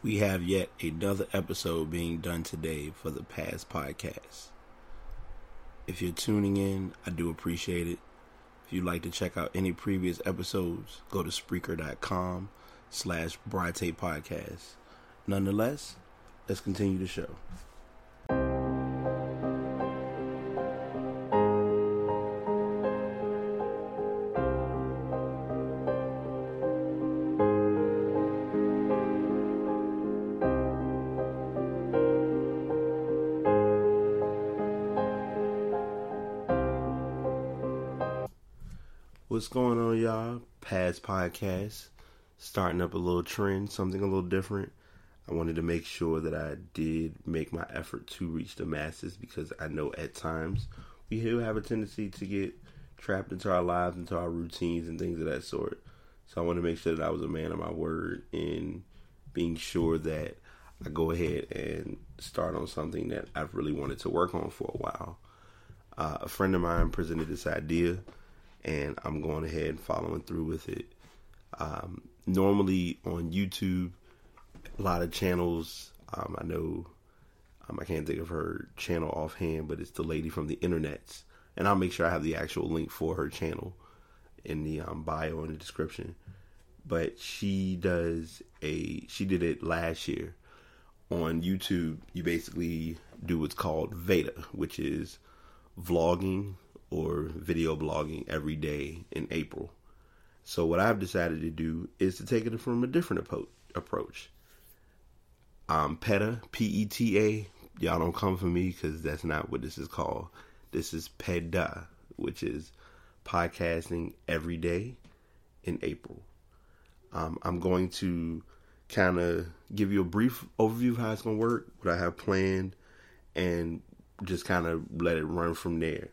We have yet another episode being done today for the past podcast. If you're tuning in, I do appreciate it. If you'd like to check out any previous episodes, go to Spreaker.com/Brate Podcast. Nonetheless, let's continue the show. What's going on, y'all? Past podcast, starting up a little trend, something a little different. I wanted to make sure that I did make my effort to reach the masses, because I know at times we do have a tendency to get trapped into our lives, into our routines and things of that sort. So I want to make sure that I was a man of my word in being sure that I go ahead and start on something that I've really wanted to work on for a while. A friend of mine presented this idea, and I'm going ahead and following through with it. Normally on YouTube, a lot of channels, I know, I can't think of her channel offhand, but it's the Lady from the Internets. And I'll make sure I have the actual link for her channel in the bio in the description. But she did it last year. On YouTube, you basically do what's called VEDA, which is vlogging or video blogging every day in April. So what I've decided to do is to take it from a different approach. PEDA, P-E-T-A, y'all don't come for me because that's not what this is called. This is PEDA, which is podcasting every day in April. I'm going to kind of give you a brief overview of how it's going to work, what I have planned, and just kind of let it run from there.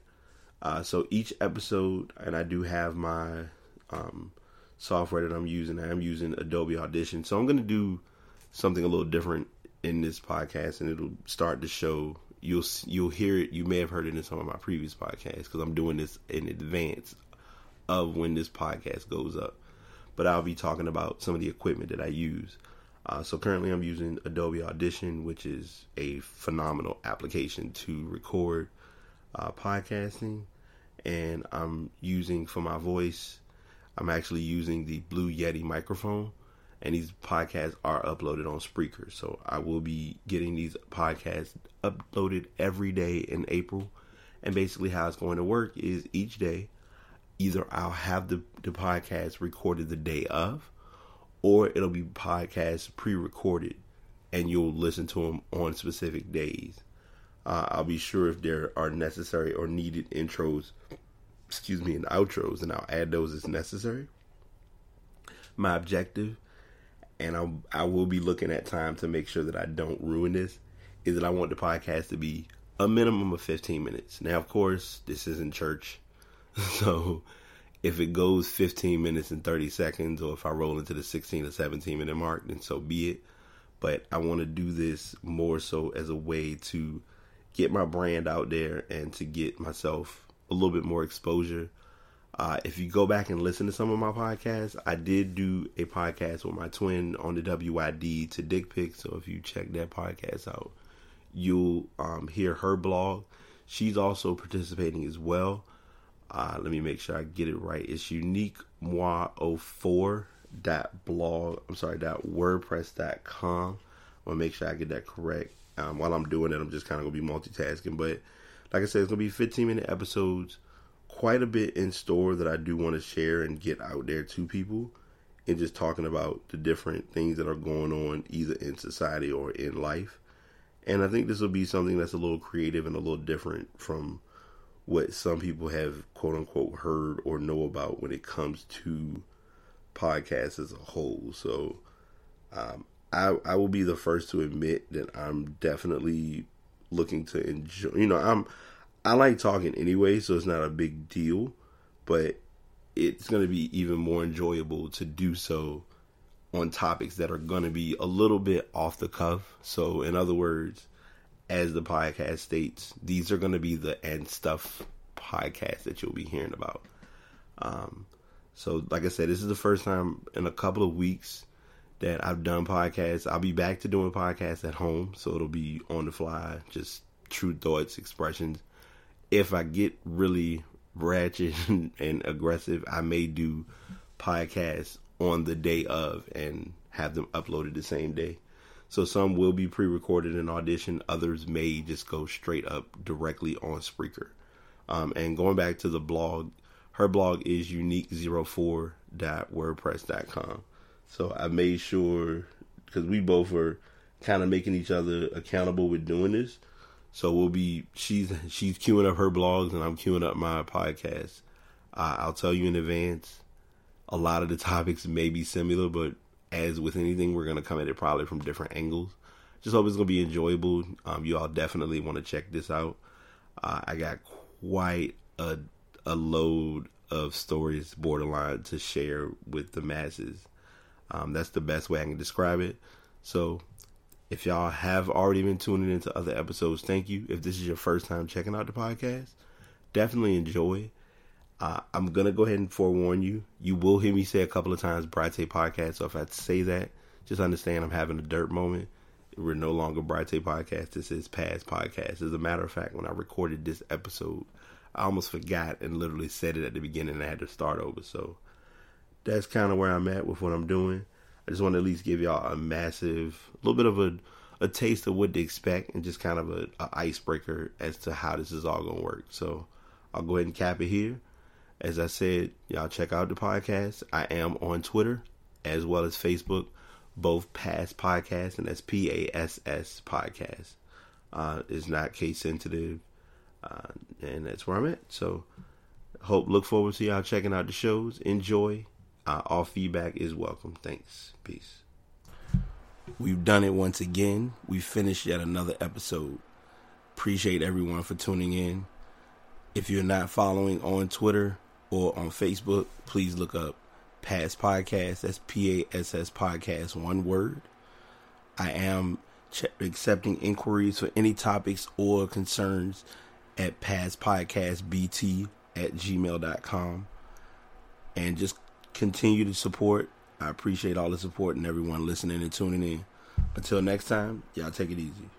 So each episode, and I do have my software that I'm using. I am using Adobe Audition. So I'm going to do something a little different in this podcast, and it'll start to show. You'll hear it. You may have heard it in some of my previous podcasts, because I'm doing this in advance of when this podcast goes up. But I'll be talking about some of the equipment that I use. So currently I'm using Adobe Audition, which is a phenomenal application to record podcasting, and I'm using for my voice, I'm actually using the Blue Yeti microphone, and these podcasts are uploaded on Spreaker, so I will be getting these podcasts uploaded every day in April. And basically how it's going to work is each day, either I'll have the podcast recorded the day of, or it'll be podcasts pre-recorded, and you'll listen to them on specific days. I'll be sure if there are necessary or needed intros, and outros, and I'll add those as necessary. My objective, and I will be looking at time to make sure that I don't ruin this, is that I want the podcast to be a minimum of 15 minutes. Now, of course, this isn't church, so if it goes 15 minutes and 30 seconds, or if I roll into the 16 or 17 minute mark, then so be it. But I want to do this more so as a way to get my brand out there and to get myself a little bit more exposure. If you go back and listen to some of my podcasts, I did do a podcast with my twin on the WID to Dick Pic. So if you check that podcast out, you'll hear her blog. She's also participating as well. Let me make sure I get it right. It's uniquemoi04.wordpress.com. I'm going to make sure I get that correct. While I'm doing it, I'm just kind of going to be multitasking. But like I said, it's going to be 15-minute episodes, quite a bit in store that I do want to share and get out there to people, and just talking about the different things that are going on either in society or in life. And I think this will be something that's a little creative and a little different from what some people have, quote-unquote, heard or know about when it comes to podcasts as a whole. So I will be the first to admit that I'm definitely looking to enjoy, I like talking anyway, so it's not a big deal, but it's going to be even more enjoyable to do so on topics that are going to be a little bit off the cuff. So in other words, as the podcast states, these are going to be the and stuff podcasts that you'll be hearing about. So like I said, this is the first time in a couple of weeks that I've done podcasts. I'll be back to doing podcasts at home, so it'll be on the fly, just true thoughts, expressions. If I get really ratchet and aggressive, I may do podcasts on the day of and have them uploaded the same day. So some will be pre-recorded in Audition. Others may just go straight up directly on Spreaker. And going back to the blog, her blog is unique04.wordpress.com. So I made sure, because we both are kind of making each other accountable with doing this. So we'll be, she's queuing up her blogs and I'm queuing up my podcast. I'll tell you in advance, a lot of the topics may be similar, but as with anything, we're going to come at it probably from different angles. Just hope it's going to be enjoyable. You all definitely want to check this out. I got quite a load of stories borderline to share with the masses. That's the best way I can describe it. So if y'all have already been tuning into other episodes, thank you. If this is your first time checking out the podcast, definitely enjoy. I'm going to go ahead and forewarn you. You will hear me say a couple of times Brate Podcast. So if I say that, just understand I'm having a dirt moment. We're no longer Brate Podcast. This is Past Podcast. As a matter of fact, when I recorded this episode, I almost forgot and literally said it at the beginning and I had to start over. So that's kind of where I'm at with what I'm doing. I just want to at least give y'all a massive, little bit of a taste of what to expect and just kind of a icebreaker as to how this is all going to work. So I'll go ahead and cap it here. As I said, y'all check out the podcast. I am on Twitter as well as Facebook, both Past Podcast, and that's PASS Podcast. It's not case sensitive, and that's where I'm at. So look forward to y'all checking out the shows. Enjoy. All feedback is welcome. Thanks. Peace. We've done it once again. We finished yet another episode. Appreciate everyone for tuning in. If you're not following on Twitter or on Facebook, please look up Past Podcast. That's PASS Podcast, one word. I am accepting inquiries for any topics or concerns at pastpodcastbt@gmail.com. And just continue to support. I appreciate all the support and everyone listening and tuning in. Until next time, y'all take it easy.